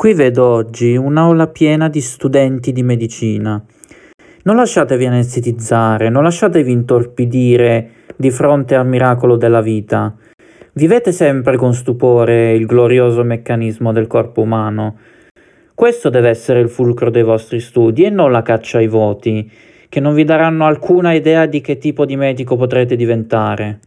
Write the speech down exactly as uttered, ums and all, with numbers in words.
Qui vedo oggi un'aula piena di studenti di medicina. Non lasciatevi anestetizzare, non lasciatevi intorpidire di fronte al miracolo della vita. Vivete sempre con stupore il glorioso meccanismo del corpo umano. Questo deve essere il fulcro dei vostri studi e non la caccia ai voti, che non vi daranno alcuna idea di che tipo di medico potrete diventare.